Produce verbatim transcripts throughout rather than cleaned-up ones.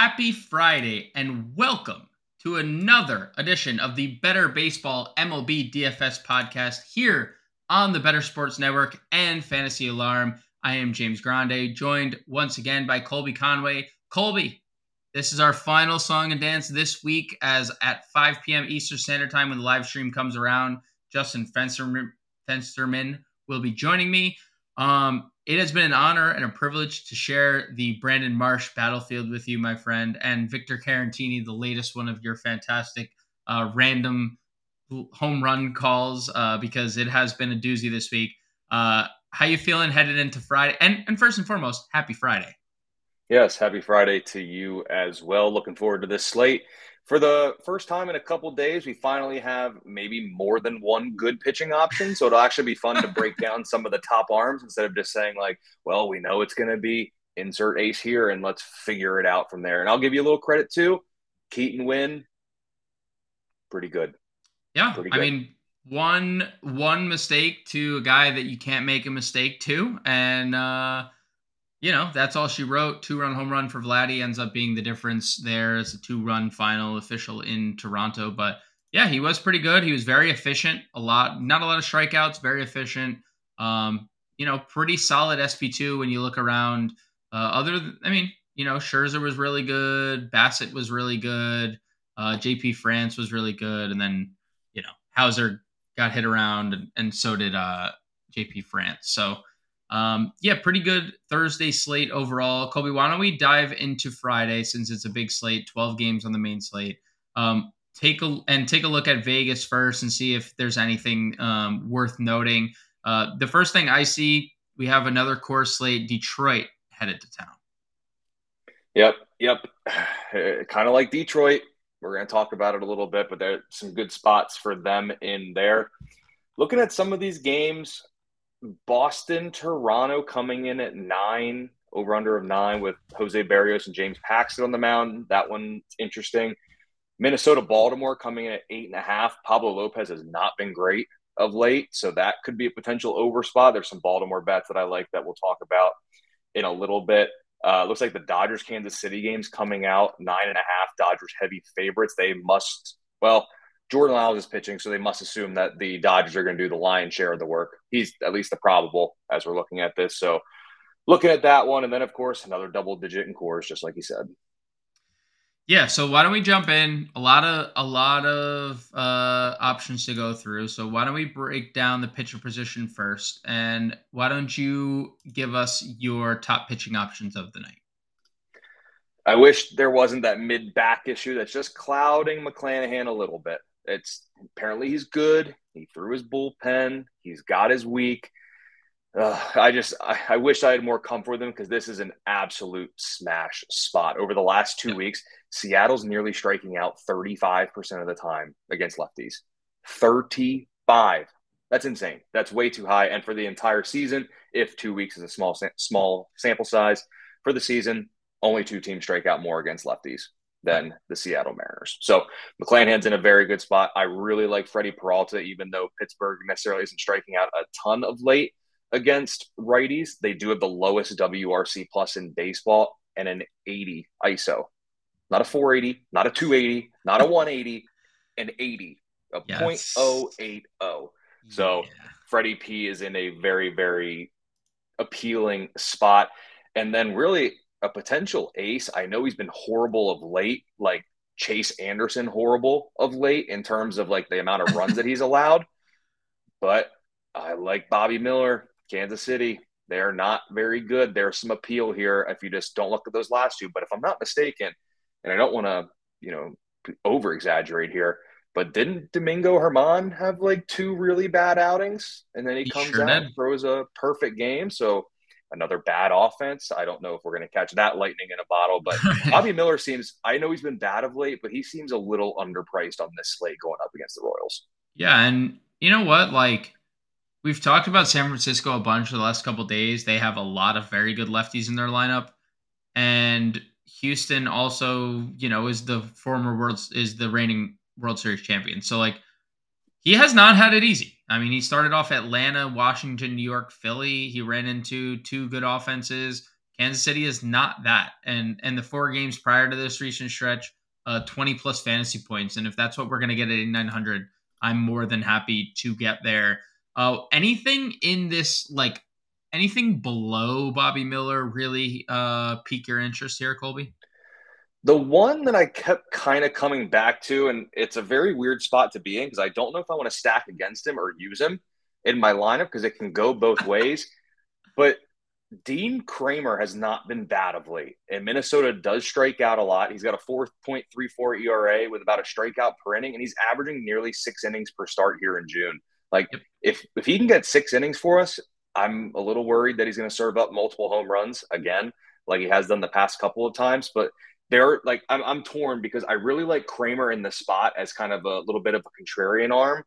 Happy Friday and welcome to another edition of the Better Baseball M L B D F S podcast here on the Better Sports Network and Fantasy Alarm. I am James Grande, joined once again by Colby Conway. Colby, this is our final song and dance this week, as at five p.m. Eastern Standard Time when the live stream comes around, Justin Fensterman will be joining me. Um, it has been an honor and a privilege to share the Brandon Marsh battlefield with you, my friend, and Victor Carantini, the latest one of your fantastic uh, random home run calls, uh, because it has been a doozy this week. Uh, how you feeling headed into Friday? And, and first and foremost, happy Friday. Yes, happy Friday to you as well. Looking forward to this slate. For the first time in a couple days, we finally have maybe more than one good pitching option. So it'll actually be fun to break down some of the top arms instead of just saying like, well, we know it's going to be insert ace here and let's figure it out from there. And I'll give you a little credit too. Keaton Wynn, pretty good. Yeah. Pretty good. I mean, one, one mistake to a guy that you can't make a mistake to. And, uh, you know, that's all she wrote. Two-run home run for Vladdy ends up being the difference there. It's a two-run final official in Toronto. But, yeah, he was pretty good. He was very efficient. A lot, not a lot of strikeouts, very efficient. Um, you know, pretty solid S P two when you look around. Uh, other than, I mean, you know, Scherzer was really good. Bassett was really good. Uh, J P France was really good. And then, you know, Hauser got hit around, and, and so did uh, J P France. So, Um, yeah, pretty good Thursday slate overall. Colby, why don't we dive into Friday, since it's a big slate, twelve games on the main slate. Um, take a and take a look at Vegas first and see if there's anything um, worth noting. Uh, the first thing I see, we have another core slate. Detroit headed to town. Yep, yep. Kind of like Detroit. We're going to talk about it a little bit, but there's some good spots for them in there. Looking at some of these games. Boston, Toronto coming in at nine, over under of nine with Jose Berrios and James Paxton on the mound. That one's interesting. Minnesota, Baltimore coming in at eight and a half. Pablo Lopez has not been great of late, so that could be a potential over spot. There's some Baltimore bets that I like that we'll talk about in a little bit. Uh, looks like the Dodgers, Kansas City game's coming out nine and a half. Dodgers heavy favorites. They must, well, Jordan Lyles is pitching, so they must assume that the Dodgers are going to do the lion's share of the work. He's at least the probable as we're looking at this. So looking at that one, and then, of course, another double-digit in cores, just like he said. Yeah, so why don't we jump in? A lot of a lot of uh, options to go through. So why don't we break down the pitcher position first, and why don't you give us your top pitching options of the night? I wish there wasn't that mid-back issue that's just clouding McClanahan a little bit. It's apparently he's good. He threw his bullpen. He's got his week. Uh, I just I, I wish I had more comfort with him, because this is an absolute smash spot. Over the last two weeks, Seattle's nearly striking out thirty-five percent of the time against lefties. thirty-five. That's insane. That's way too high. And for the entire season, if two weeks is a small small sample size for the season, only two teams strike out more against lefties than the Seattle Mariners. So McClanahan's in a very good spot. I really like Freddie Peralta, even though Pittsburgh necessarily isn't striking out a ton of late against righties. They do have the lowest W R C plus in baseball and an eighty I S O. Not a four eighty, not a two eighty, not a one eighty, an eighty, a yes. point oh eight oh. So yeah. Freddie P is in a very, very appealing spot. And then really – a potential ace. I know he's been horrible of late, like Chase Anderson horrible of late in terms of like the amount of runs that he's allowed. But I like Bobby Miller, Kansas City. They're not very good. There's some appeal here if you just don't look at those last two. But if I'm not mistaken, and I don't want to, you know, over exaggerate here, but didn't Domingo Germán have like two really bad outings? And then he, he comes sure out did. and throws a perfect game. So another bad offense. I don't know if we're going to catch that lightning in a bottle, but Bobby Miller seems, I know he's been bad of late, but he seems a little underpriced on this slate going up against the Royals. Yeah. And you know what? Like, we've talked about San Francisco a bunch for the last couple of days. They have a lot of very good lefties in their lineup. And Houston also, you know, is the former world, is the reigning World Series champion. So like, he has not had it easy. I mean, he started off Atlanta, Washington, New York, Philly. He ran into two good offenses. Kansas City is not that. And and the four games prior to this recent stretch, uh, twenty plus fantasy points. And if that's what we're going to get at eighty-nine hundred, I'm more than happy to get there. Uh, anything in this, like anything below Bobby Miller really uh, pique your interest here, Colby? The one that I kept kind of coming back to, and it's a very weird spot to be in because I don't know if I want to stack against him or use him in my lineup because it can go both ways. But Dean Kramer has not been bad of late, and Minnesota does strike out a lot. He's got a four point three four E R A with about a strikeout per inning, and he's averaging nearly six innings per start here in June. Like, yep. if, if he can get six innings for us, I'm a little worried that he's going to serve up multiple home runs again, like he has done the past couple of times. But they're like, I'm, I'm torn because I really like Kramer in the spot as kind of a little bit of a contrarian arm.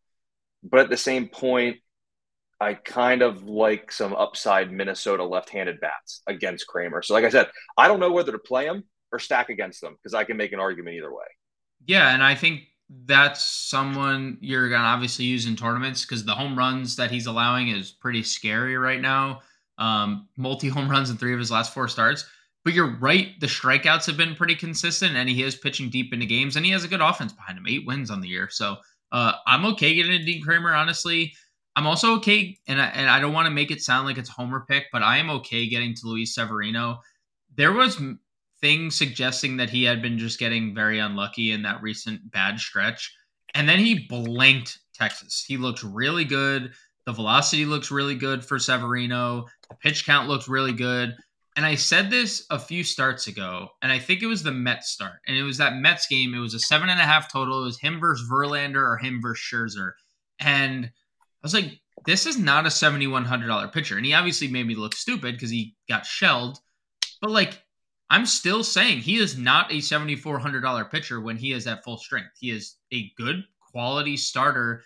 But at the same point, I kind of like some upside Minnesota left-handed bats against Kramer. So like I said, I don't know whether to play him or stack against them because I can make an argument either way. Yeah, and I think that's someone you're going to obviously use in tournaments because the home runs that he's allowing is pretty scary right now. Um, multi-home runs in three of his last four starts. But you're right, the strikeouts have been pretty consistent, and he is pitching deep into games, and he has a good offense behind him, eight wins on the year. So uh, I'm okay getting a Dean Kramer, honestly. I'm also okay, and I, and I don't want to make it sound like it's a homer pick, but I am okay getting to Luis Severino. There was things suggesting that he had been just getting very unlucky in that recent bad stretch, and then he blanked Texas. He looked really good. The velocity looks really good for Severino. The pitch count looks really good. And I said this a few starts ago, and I think it was the Mets start, and it was that Mets game. It was a seven and a half total. It was him versus Verlander or him versus Scherzer. And I was like, this is not a seventy-one hundred dollars pitcher. And he obviously made me look stupid because he got shelled. But like, I'm still saying he is not a seventy-four hundred dollars pitcher when he is at full strength. He is a good quality starter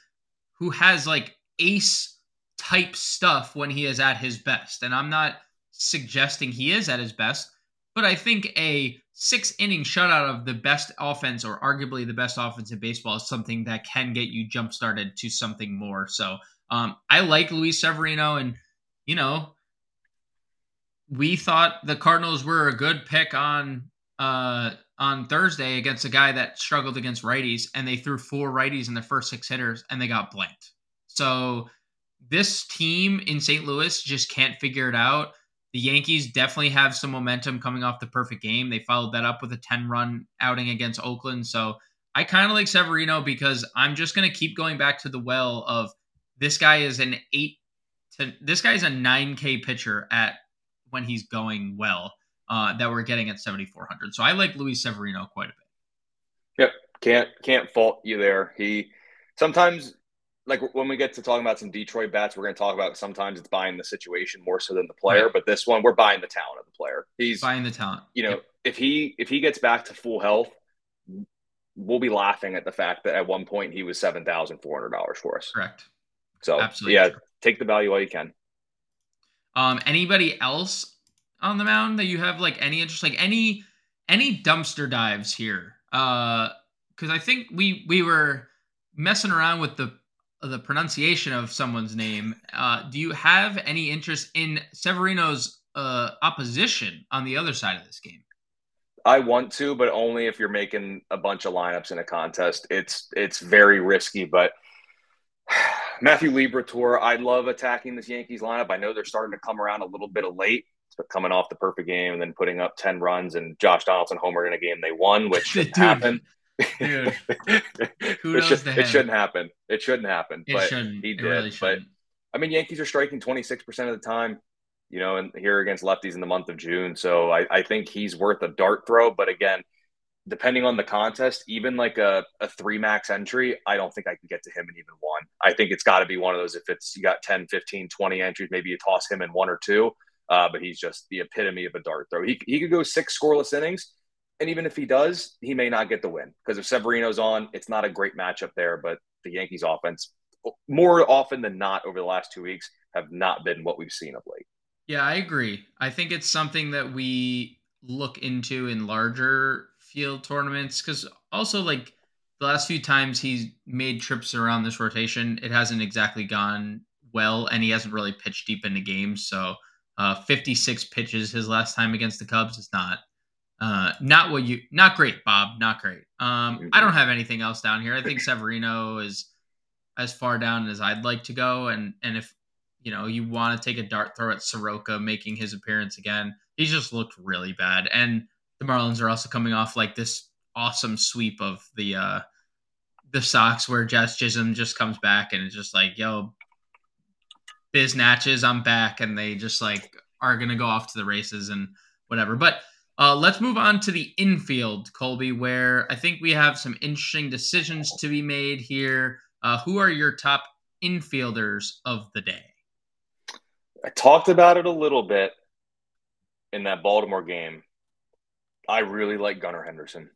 who has like ace type stuff when he is at his best. And I'm not suggesting he is at his best, but I think a six inning shutout of the best offense or arguably the best offense in baseball is something that can get you jump started to something more. So um, I like Luis Severino, and you know, we thought the Cardinals were a good pick on uh, on Thursday against a guy that struggled against righties, and they threw four righties in the first six hitters and they got blanked. So this team in Saint Louis just can't figure it out. The Yankees definitely have some momentum coming off the perfect game. They followed that up with a ten-run outing against Oakland. So I kind of like Severino because I'm just going to keep going back to the well of this guy is an eight to this guy is a nine K pitcher at when he's going well uh, that we're getting at seventy-four hundred. So I like Luis Severino quite a bit. Yep, can't can't fault you there. He sometimes. Like when we get to talking about some Detroit bats, we're going to talk about sometimes it's buying the situation more so than the player. Right. But this one, we're buying the talent of the player. He's buying the talent. You know, yep. if he if he gets back to full health, we'll be laughing at the fact that at one point he was seven thousand four hundred dollars for us. Correct. So absolutely, yeah, true. Take the value while you can. Um, anybody else on the mound that you have like any interest, like any any dumpster dives here? Because uh, I think we we were messing around with the. the pronunciation of someone's name. Uh, do you have any interest in Severino's uh, opposition on the other side of this game? I want to, but only if you're making a bunch of lineups in a contest. It's, it's very risky, but Matthew Liberatore, I love attacking this Yankees lineup. I know they're starting to come around a little bit late, but coming off the perfect game and then putting up ten runs and Josh Donaldson homered in a game they won, which happened. Dude, who knows it, should, it shouldn't happen. It shouldn't happen. It but shouldn't. He did. It really shouldn't. But I mean, Yankees are striking twenty-six percent of the time, you know, and here against lefties in the month of June. So I, I think he's worth a dart throw. But again, depending on the contest, even like a, a three max entry, I don't think I can get to him in even one. I think it's got to be one of those. If it's you got ten, fifteen, twenty entries, maybe you toss him in one or two. Uh, but he's just the epitome of a dart throw. He he could go six scoreless innings. And even if he does, he may not get the win because if Severino's on, it's not a great matchup there. But the Yankees offense, more often than not over the last two weeks, have not been what we've seen of late. Yeah, I agree. I think it's something that we look into in larger field tournaments because also like the last few times he's made trips around this rotation, it hasn't exactly gone well and he hasn't really pitched deep into games. So uh, fifty-six pitches his last time against the Cubs. It's not uh, not what you not great, Bob. Not great. Um, I don't have anything else down here. I think Severino is as far down as I'd like to go. And and if you know you want to take a dart throw at Soroka making his appearance again, he just looked really bad. And the Marlins are also coming off like this awesome sweep of the uh, the Sox, where Jazz Chisholm just comes back and it's just like, yo, biz natches, I'm back, and they just like are gonna go off to the races and whatever. But uh, let's move on to the infield, Colby, where I think we have some interesting decisions to be made here. Uh, who are your top infielders of the day? I talked about it a little bit in that Baltimore game. I really like Gunnar Henderson.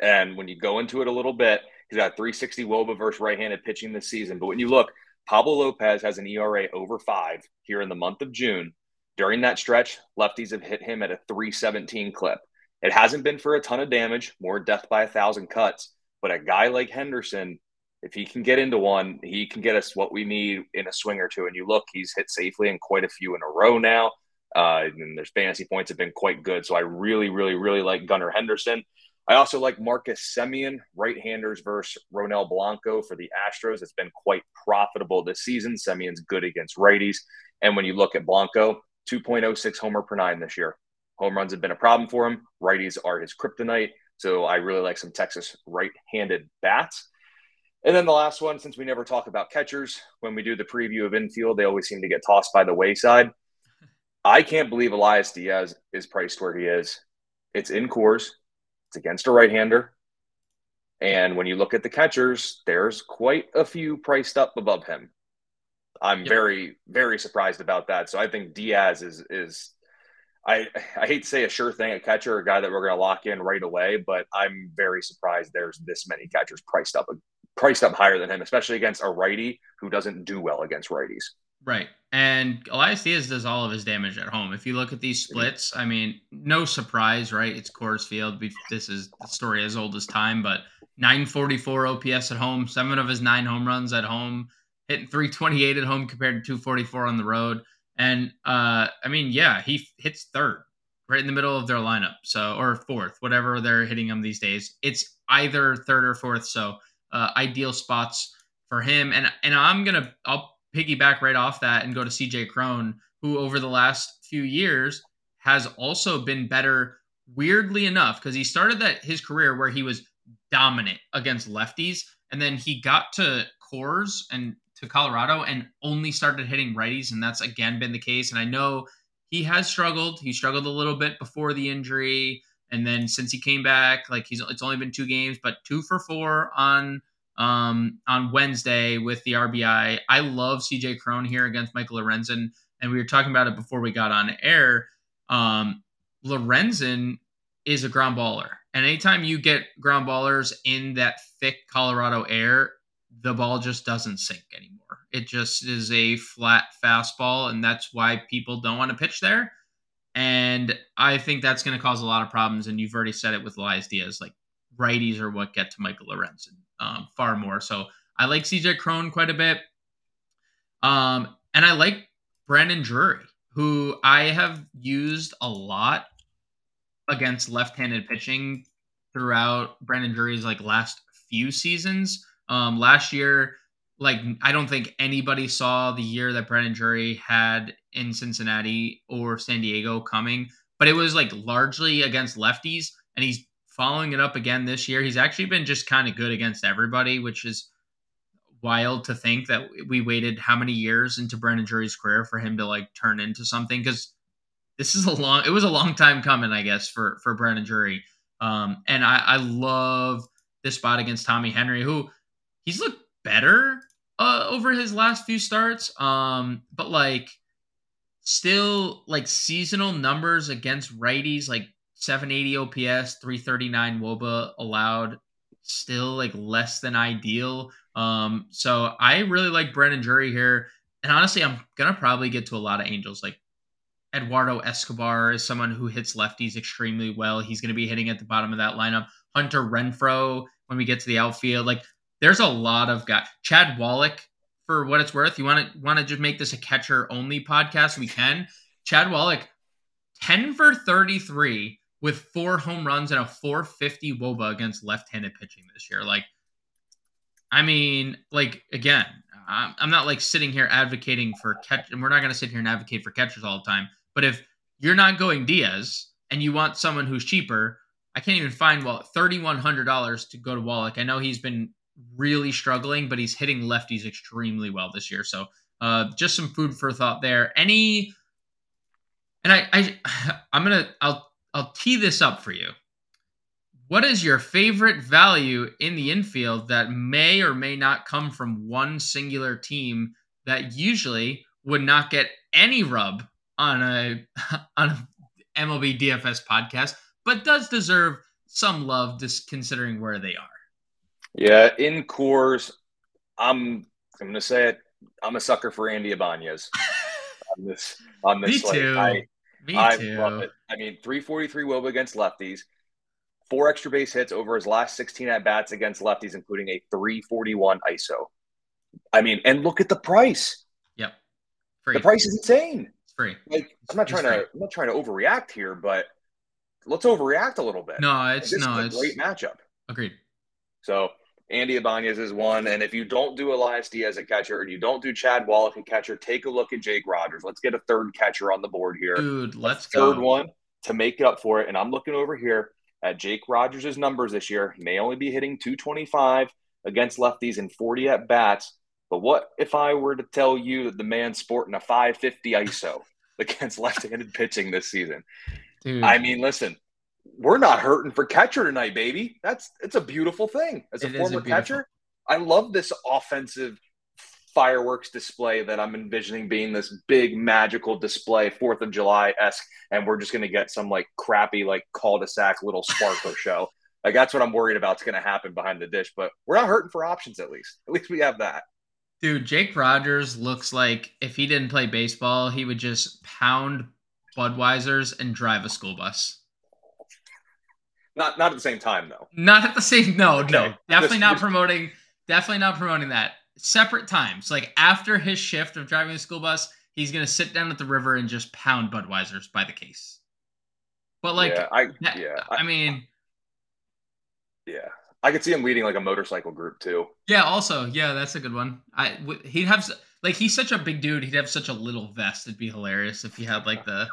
And when you go into it a little bit, he's got three sixty wOBA versus right-handed pitching this season. But when you look, Pablo Lopez has an E R A over five here in the month of June. During that stretch, lefties have hit him at a three seventeen clip. It hasn't been for a ton of damage, more death by a thousand cuts. But a guy like Henderson, if he can get into one, he can get us what we need in a swing or two. And you look, he's hit safely in quite a few in a row now. Uh, and their fantasy points have been quite good. So I really, really, really like Gunnar Henderson. I also like Marcus Semien, right-handers versus Ronel Blanco for the Astros. It's been quite profitable this season. Semien's good against righties. And when you look at Blanco, two point oh six homer per nine this year. Home runs have been a problem for him. Righties are his kryptonite. So I really like some Texas right-handed bats. And then the last one, since we never talk about catchers, when we do the preview of infield, they always seem to get tossed by the wayside. I can't believe Elias Diaz is priced where he is. It's in Coors. It's against a right-hander. And when you look at the catchers, there's quite a few priced up above him. I'm yep. very, very surprised about that. So I think Diaz is, is I, I hate to say a sure thing, a catcher, a guy that we're going to lock in right away, but I'm very surprised there's this many catchers priced up priced up higher than him, especially against a righty who doesn't do well against righties. Right. And Elias Diaz does all of his damage at home. If you look at these splits, I mean, no surprise, right? It's Coors Field. We've, this is a story as old as time, but nine forty-four O P S at home, seven of his nine home runs at home, hitting three twenty-eight at home compared to two forty-four on the road. And, uh, I mean, yeah, he hits third right in the middle of their lineup. So, or fourth, whatever they're hitting him these days. It's either third or fourth. So, Uh, ideal spots for him. And and I'm going to, I'll piggyback right off that and go to C J Cron, who over the last few years has also been better, weirdly enough, because he started that his career where he was dominant against lefties. And then he got to Coors and to Colorado and only started hitting righties. And that's again been the case. And I know he has struggled. He struggled a little bit before the injury. And then since he came back, like he's, it's only been two games, but two for four on um, on Wednesday with the R B I. I love C J Cron here against Michael Lorenzen, and we were talking about it before we got on air. Um, Lorenzen is a ground baller, and anytime you get ground ballers in that thick Colorado air, the ball just doesn't sink anymore. It just is a flat fastball, and that's why people don't want to pitch there. And I think that's going to cause a lot of problems. And you've already said it with Elias Diaz, like righties are what get to Michael Lorenzen um, far more. So I like C J Cron quite a bit. Um, and I like Brandon Drury, who I have used a lot against left-handed pitching throughout Brandon Drury's like last few seasons. Um, last year, like I don't think anybody saw the year that Brandon Drury had in Cincinnati or San Diego coming, but it was like largely against lefties, and he's following it up again this year. He's actually been just kind of good against everybody, which is wild to think that we waited how many years into Brandon Drury's career for him to like turn into something. Cause this is a long, it was a long time coming, I guess, for, for Brandon Drury. Um, and I, I love this spot against Tommy Henry, who he's looked better Uh, over his last few starts, um, but like still like seasonal numbers against righties, like seven eighty O P S, three thirty-nine wOBA allowed, still like less than ideal. Um, so I really like Brandon Drury here, and honestly, I'm gonna probably get to a lot of Angels. Like Eduardo Escobar is someone who hits lefties extremely well. He's gonna be hitting at the bottom of that lineup. Hunter Renfroe when we get to the outfield, like. There's a lot of guys. Chad Wallach, for what it's worth, you want to want to just make this a catcher-only podcast? We can. Chad Wallach, ten for thirty-three with four home runs and a four fifty wOBA against left-handed pitching this year. Like, I mean, like, again, I'm, I'm not, like, sitting here advocating for catch, and we're not going to sit here and advocate for catchers all the time, but if you're not going Diaz and you want someone who's cheaper, I can't even find Wallach, thirty-one hundred dollars to go to Wallach. I know he's been really struggling, but he's hitting lefties extremely well this year. So uh, just some food for thought there. Any... And I, I, I'm gonna, I'll, I'll tee this up for you. What is your favorite value in the infield that may or may not come from one singular team that usually would not get any rub on a on a M L B D F S podcast, but does deserve some love, just considering where they are? Yeah, in cores, I'm, I'm gonna say it. I'm a sucker for Andy Ibáñez on this. On this, Me too. Like, I, Me I too. love it. I mean, three forty-three wOBA against lefties, four extra base hits over his last sixteen at-bats against lefties, including a three forty-one I S O. I mean, and look at the price. Yep. Free. The price is insane. It's free. Like, I'm not trying to I'm not trying to overreact here, but let's overreact a little bit. No, it's this no, is a it's, great matchup. Agreed. So Andy Ibáñez is one, and if you don't do Elias Diaz at catcher and you don't do Chad Wallach at catcher, take a look at Jake Rogers. Let's get a third catcher on the board here. Dude, let's third go. Third one to make up for it, and I'm looking over here at Jake Rogers' numbers this year. He may only be hitting two twenty-five against lefties and forty at-bats, but what if I were to tell you that the man's sporting a five fifty I S O against left-handed pitching this season? Dude. I mean, listen. We're not hurting for catcher tonight, baby. That's it's a beautiful thing. As a it former a catcher, I love this offensive fireworks display that I'm envisioning being this big magical display, Fourth of July-esque, and we're just going to get some like crappy like cul-de-sac little sparkler show. Like that's what I'm worried about is going to happen behind the dish. But we're not hurting for options at least. At least we have that. Dude, Jake Rogers looks like if he didn't play baseball, he would just pound Budweisers and drive a school bus. Not not at the same time, though. Not at the same. No, no. no. Definitely this, not this. promoting. Definitely not promoting that. Separate times. Like after his shift of driving the school bus, he's going to sit down at the river and just pound Budweisers by the case. But like, yeah, I, that, yeah, I, I mean, yeah, I could see him leading like a motorcycle group too. Yeah. Also. Yeah. That's a good one. I w- he'd have like, he's such a big dude. He'd have such a little vest. It'd be hilarious if he had like the,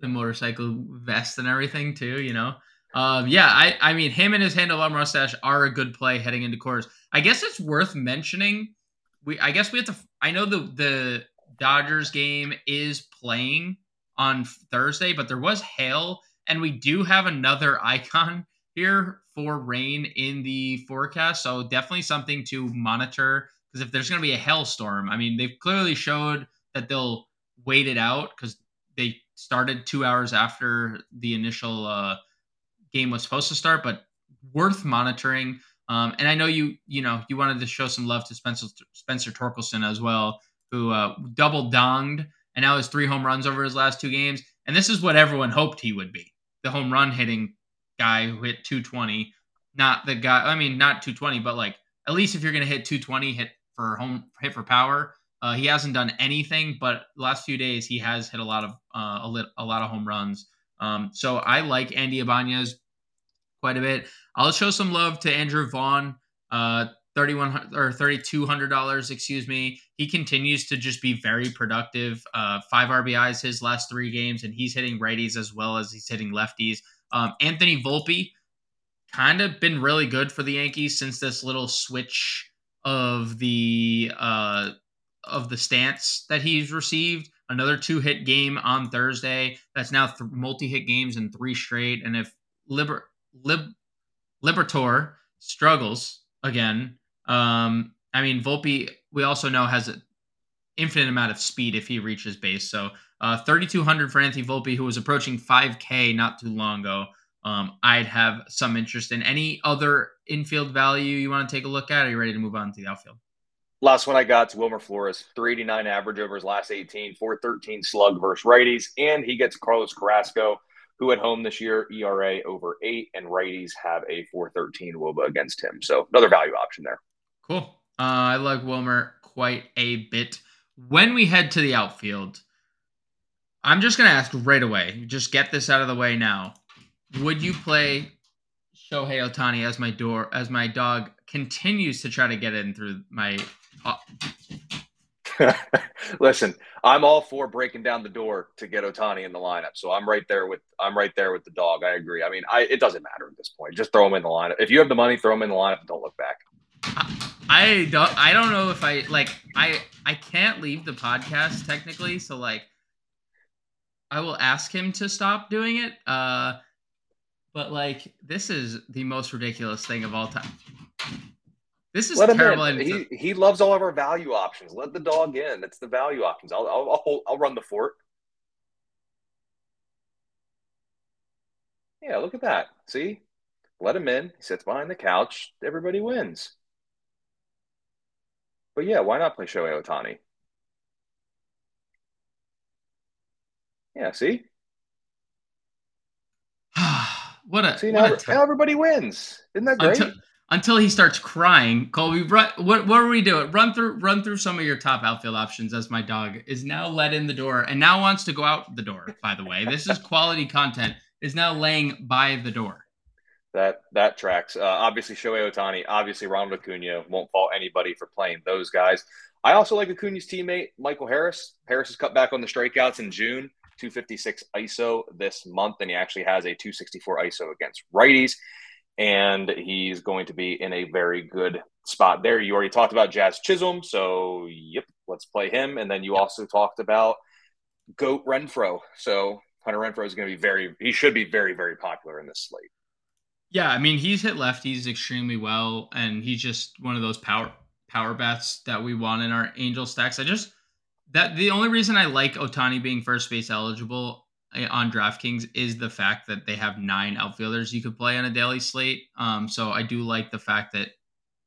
the motorcycle vest and everything too, you know? Um, yeah, I, I mean, him and his handlebar mustache are a good play heading into cores. I guess it's worth mentioning. We, I guess we have to. I know the the Dodgers game is playing on Thursday, but there was hail, and we do have another icon here for rain in the forecast. So definitely something to monitor because if there's going to be a hailstorm, I mean, they've clearly showed that they'll wait it out because they started two hours after the initial. Uh, game was supposed to start, but worth monitoring. Um, and I know you, you know, you wanted to show some love to Spencer, Spencer Torkelson as well, who uh, double donged and now has three home runs over his last two games. And this is what everyone hoped he would be. The home run hitting guy who hit two twenty, not the guy, I mean, not two twenty, but like, at least if you're going to hit two twenty, hit for home, hit for power. Uh, he hasn't done anything, but last few days he has hit a lot of, uh, a, lit, a lot of home runs. Um, so I like Andy Ibáñez quite a bit. I'll show some love to Andrew Vaughn, uh, thirty-one or thirty-two hundred dollars, excuse me. He continues to just be very productive. Uh, five R B Is his last three games, and he's hitting righties as well as he's hitting lefties. Um, Anthony Volpe kind of been really good for the Yankees since this little switch of the uh, of the stance that he's received. Another two-hit game on Thursday. That's now th- multi-hit games in three straight. And if Liber. Lib- Liberatore struggles again. Um, I mean, Volpe, we also know, has an infinite amount of speed if he reaches base. So uh, thirty-two hundred for Anthony Volpe, who was approaching five K not too long ago. Um, I'd have some interest in any other infield value you want to take a look at. Are you ready to move on to the outfield? Last one I got is Wilmer Flores, three eighty-nine average over his last eighteen, four thirteen slug versus righties, and he gets Carlos Carrasco, who at home this year, E R A over eight, and righties have a four thirteen wOBA against him. So another value option there. Cool. Uh, I like Wilmer quite a bit. When we head to the outfield, I'm just going to ask right away. Just get this out of the way now. Would you play Shohei Ohtani as my door, as my dog continues to try to get in through my... Uh... Listen, I'm all for breaking down the door to get Ohtani in the lineup. So I'm right there with I'm right there with the dog. I agree. I mean, I it doesn't matter at this point. Just throw him in the lineup. If you have the money, throw him in the lineup and don't look back. I, I don't I don't know if I like I I can't leave the podcast technically, so like I will ask him to stop doing it. Uh, but like this is the most ridiculous thing of all time. This is terrible. He he loves all of our value options. Let the dog in. That's the value options. I'll I'll I'll, hold, I'll run the fort. Yeah, look at that. See, let him in. He sits behind the couch. Everybody wins. But yeah, why not play Shohei Ohtani? Yeah, see. What a see now, what a now everybody wins. Isn't that great? Until- Until he starts crying, Colby, run, what what are we doing? Run through, run through some of your top outfield options. As my dog is now let in the door and now wants to go out the door. By the way, this is quality content. Is now laying by the door. That that tracks. Uh, obviously, Shohei Ohtani. Obviously, Ronald Acuna won't fault anybody for playing those guys. I also like Acuna's teammate Michael Harris. Harris has cut back on the strikeouts in June. two fifty-six I S O this month, and he actually has a two sixty-four I S O against righties. And he's going to be in a very good spot there. You already talked about Jazz Chisholm, so yep, let's play him. And then you yep. also talked about Goat Renfroe. So Hunter Renfroe is going to be very, he should be very, very popular in this slate. Yeah, I mean, he's hit lefties extremely well, and he's just one of those power power bats that we want in our angel stacks. I just, that the only reason I like Ohtani being first base eligible on DraftKings is the fact that they have nine outfielders you could play on a daily slate. Um, so I do like the fact that,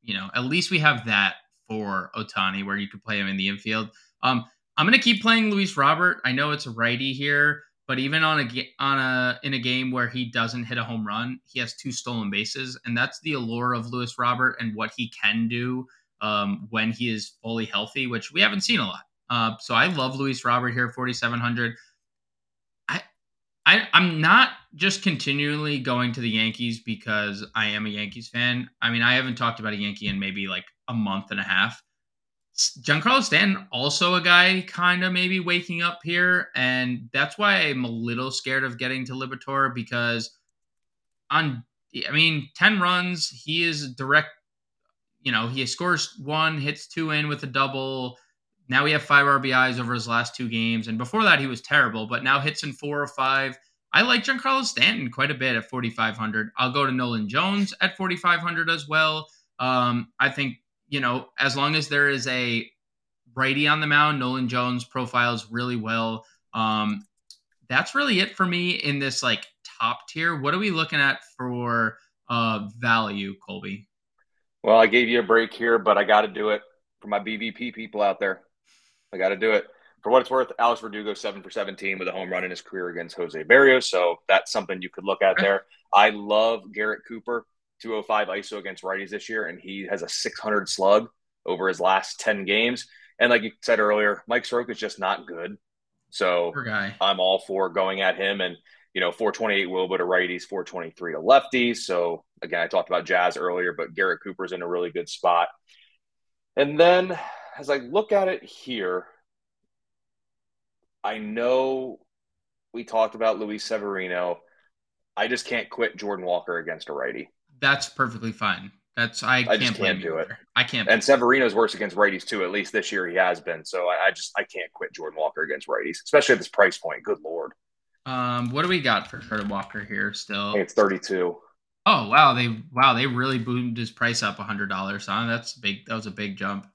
you know, at least we have that for Ohtani where you could play him in the infield. Um, I'm going to keep playing Luis Robert. I know it's a righty here, but even on a, on a, in a game where he doesn't hit a home run, he has two stolen bases, and that's the allure of Luis Robert and what he can do um, when he is fully healthy, which we haven't seen a lot. Uh, so I love Luis Robert here, forty-seven hundred. I, I'm not just continually going to the Yankees because I am a Yankees fan. I mean, I haven't talked about a Yankee in maybe like a month and a half. Giancarlo Stanton, also a guy kind of maybe waking up here. And that's why I'm a little scared of getting to Liberatore because on, I mean, ten runs, he is direct, you know, he scores one, hits two in with a double. Now we have five R B Is over his last two games. And before that, he was terrible, but now hits in four or five. I like Giancarlo Stanton quite a bit at forty-five hundred. I'll go to Nolan Jones at forty-five hundred as well. Um, I think, you know, as long as there is a righty on the mound, Nolan Jones profiles really well. Um, that's really it for me in this like top tier. What are we looking at for uh, value, Colby? Well, I gave you a break here, but I got to do it for my B V P people out there. I got to do it. For what it's worth, Alex Verdugo, seven for seventeen with a home run in his career against Jose Berrios. So that's something you could look at there. I love Garrett Cooper, two oh five I S O against righties this year, and he has a six hundred slug over his last ten games. And like you said earlier, Mike Soroka is just not good. So I'm all for going at him. And, you know, four twenty-eight Woba to righties, four twenty-three to lefties. So, again, I talked about Jazz earlier, but Garrett Cooper's in a really good spot. And then as I look at it here, I know we talked about Luis Severino. I just can't quit Jordan Walker against a righty. That's perfectly fine. That's I, I can't, just can't do it. There. I can't. And Severino's worse against righties too. At least this year he has been. So I, I just I can't quit Jordan Walker against righties, especially at this price point. Good Lord. Um, what do we got for Jordan Walker here? Still, I think it's thirty-two. Oh wow, they wow, they really boomed his price up a hundred dollars on. That's big. That was a big jump.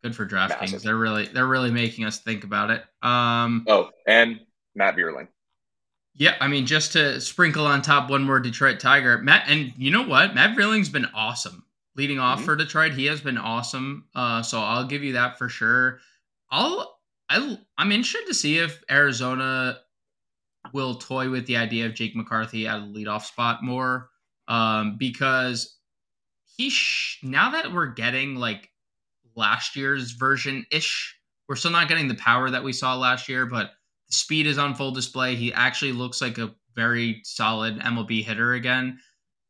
Good for DraftKings. They're really they're really making us think about it. Um, oh, and Matt Vierling. Yeah, I mean, just to sprinkle on top one more Detroit Tiger. Matt, and you know what? Matt Vierling's been awesome. Leading off mm-hmm. for Detroit, he has been awesome. Uh, so I'll give you that for sure. I'll I I'm interested to see if Arizona will toy with the idea of Jake McCarthy at a leadoff spot more. Um, because he, sh- now that we're getting like last year's version ish, we're still not getting the power that we saw last year, but speed is on full display. He actually looks like a very solid M L B hitter again.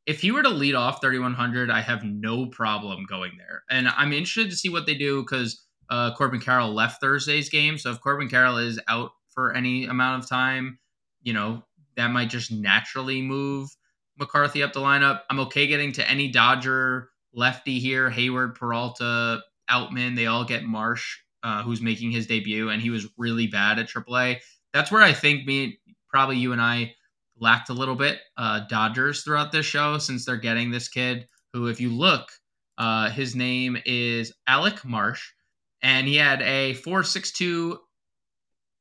If he were to lead off thirty-one hundred, I have no problem going there. And I'm interested to see what they do because uh, Corbin Carroll left Thursday's game. So if Corbin Carroll is out for any amount of time, you know, that might just naturally move McCarthy up the lineup. I'm okay getting to any Dodger lefty here. Hayward, Peralta, Outman, they all get Marsh, uh, who's making his debut, and he was really bad at triple A. That's where I think me, probably you and I lacked a little bit, uh, Dodgers throughout this show, since they're getting this kid who, if you look, uh, his name is Alec Marsh, and he had a four point six two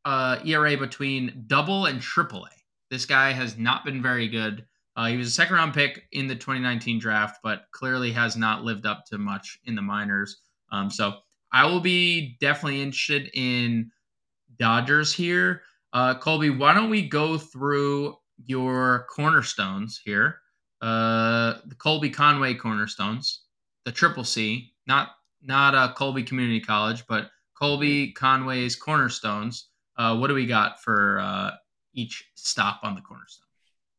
uh, E R A between double and triple A. This guy has not been very good. Uh, he was a second-round pick in the twenty nineteen draft, but clearly has not lived up to much in the minors. Um, so I will be definitely interested in Dodgers here. Uh, Colby, why don't we go through your cornerstones here, uh, the Colby Conway cornerstones, the Triple C, not not a Colby Community College, but Colby Conway's cornerstones. Uh, what do we got for uh, each stop on the cornerstone?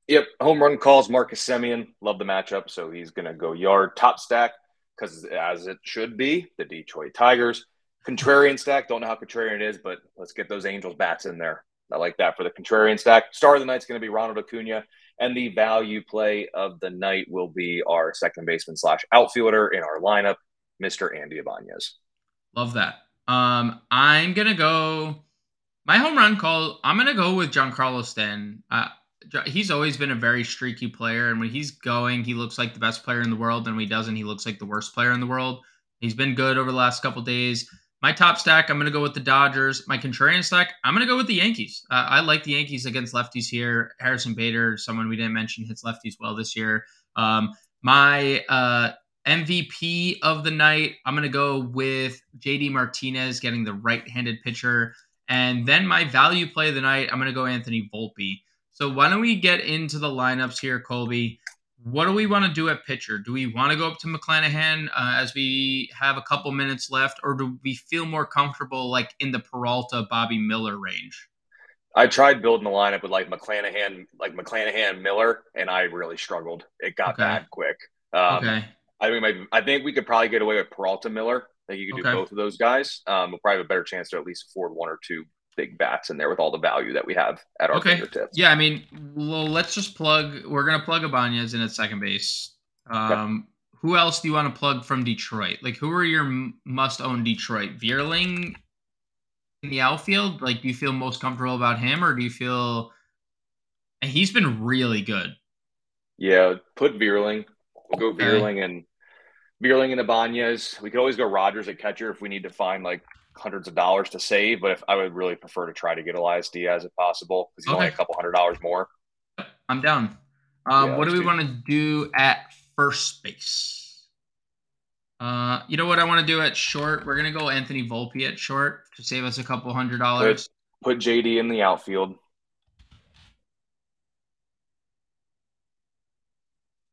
Yep, home run calls, Marcus Semien. Love the matchup, so he's going to go yard. Top stack, because as it should be, the Detroit Tigers. Contrarian stack, don't know how contrarian it is, but let's get those Angels bats in there. I like that for the contrarian stack. Star of the night's going to be Ronald Acuna, and the value play of the night will be our second baseman slash outfielder in our lineup, Mister Andy Ibáñez. Love that. Um, I'm going to go – my home run call, I'm going to go with Giancarlo Stanton. Uh, he's always been a very streaky player, and when he's going, he looks like the best player in the world, and when he doesn't, he looks like the worst player in the world. He's been good over the last couple days. My top stack, I'm going to go with the Dodgers. My contrarian stack, I'm going to go with the Yankees. Uh, I like the Yankees against lefties here. Harrison Bader, someone we didn't mention, hits lefties well this year. Um, my uh, M V P of the night, I'm going to go with J D Martinez getting the right-handed pitcher. And then my value play of the night, I'm going to go Anthony Volpe. So why don't we get into the lineups here, Colby? What do we want to do at pitcher? Do we want to go up to McClanahan uh, as we have a couple minutes left, or do we feel more comfortable like in the Peralta, Bobby Miller range? I tried building a lineup with like McClanahan, like McClanahan, Miller, and I really struggled. It got okay. bad quick. Um, okay. I think mean, I think we could probably get away with Peralta, Miller. I think you could okay. do both of those guys. Um, we'll probably have a better chance to at least afford one or two big bats in there with all the value that we have at our okay. fingertips. Yeah, I mean, well, let's just plug. We're going to plug Ibáñez in at second base. Um, okay. Who else do you want to plug from Detroit? Like, who are your must-own Detroit? Vierling in the outfield? Like, do you feel most comfortable about him, or do you feel – and he's been really good. Yeah, put Vierling. We'll go okay. Vierling and Vierling and Ibáñez. We could always go Rogers at catcher if we need to find, like, hundreds of dollars to save, but if I would really prefer to try to get Elias Diaz if possible, because he's okay. only a couple hundred dollars more. I'm down. Um, yeah, what do we want to do at first base? Uh, you know what I want to do at short? We're going to go Anthony Volpe at short to save us a couple hundred dollars. Put, put J D in the outfield.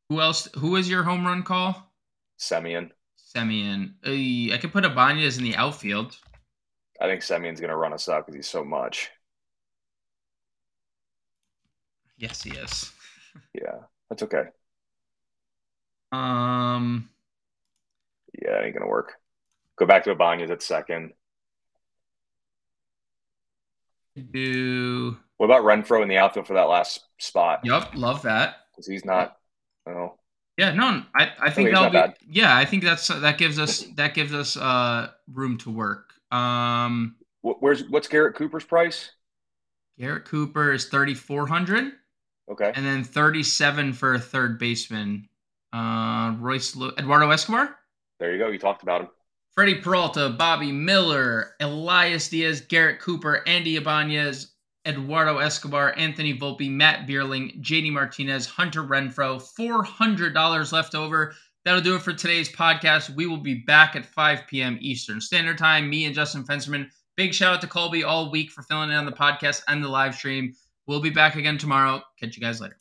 Who else? Who is your home run call? Semien. Semien. Uh, I could put Ibáñez in the outfield. I think Semien's going to run us out because he's so much. Yes, he is. Yeah, that's okay. Um. Yeah, it ain't going to work. Go back to Ibáñez at second. Do... What about Renfroe in the outfield for that last spot? Yep, love that. Because he's not, I don't know. Yeah, no, I, I think that'll be, yeah, I think that's that gives us that gives us uh room to work. Um, where's what's Garrett Cooper's price? Garrett Cooper is thirty-four hundred. Okay. And then thirty-seven for a third baseman. Uh, Royce Lu- Eduardo Escobar? There you go. You talked about him. Freddie Peralta, Bobby Miller, Elias Diaz, Garrett Cooper, Andy Ibáñez, Eduardo Escobar, Anthony Volpe, Matt Vierling, J D Martinez, Hunter Renfroe, four hundred dollars left over. That'll do it for today's podcast. We will be back at five p.m. Eastern Standard Time. Me and Justin Fensterman. Big shout out to Colby all week for filling in on the podcast and the live stream. We'll be back again tomorrow. Catch you guys later.